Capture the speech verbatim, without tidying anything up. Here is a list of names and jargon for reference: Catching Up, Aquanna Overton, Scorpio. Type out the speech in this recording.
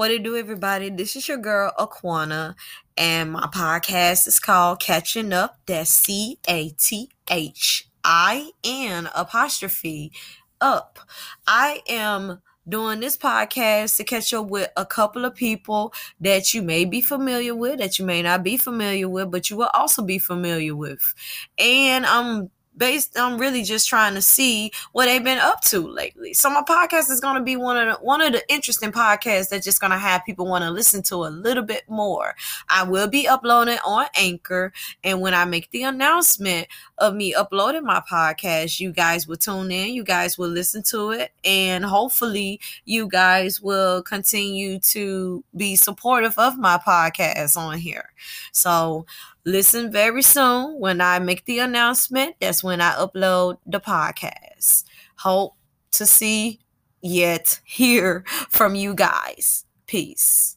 What it do, everybody? This is your girl, Aquanna, and my podcast is called Catching Up. That's C A T H I N apostrophe up. I am doing this podcast to catch up with a couple of people that you may be familiar with, that you may not be familiar with, but you will also be familiar with. And I'm Based, I'm really just trying to see what they've been up to lately. So my podcast is going to be one of the, one of the interesting podcasts that's just going to have people want to listen to a little bit more. I will be uploading on Anchor, and when I make the announcement of me uploading my podcast, you guys will tune in, you guys will listen to it, and hopefully you guys will continue to be supportive of my podcast on here. So listen very soon when I make the announcement. That's when I upload the podcast. Hope to see yet hear from you guys. Peace.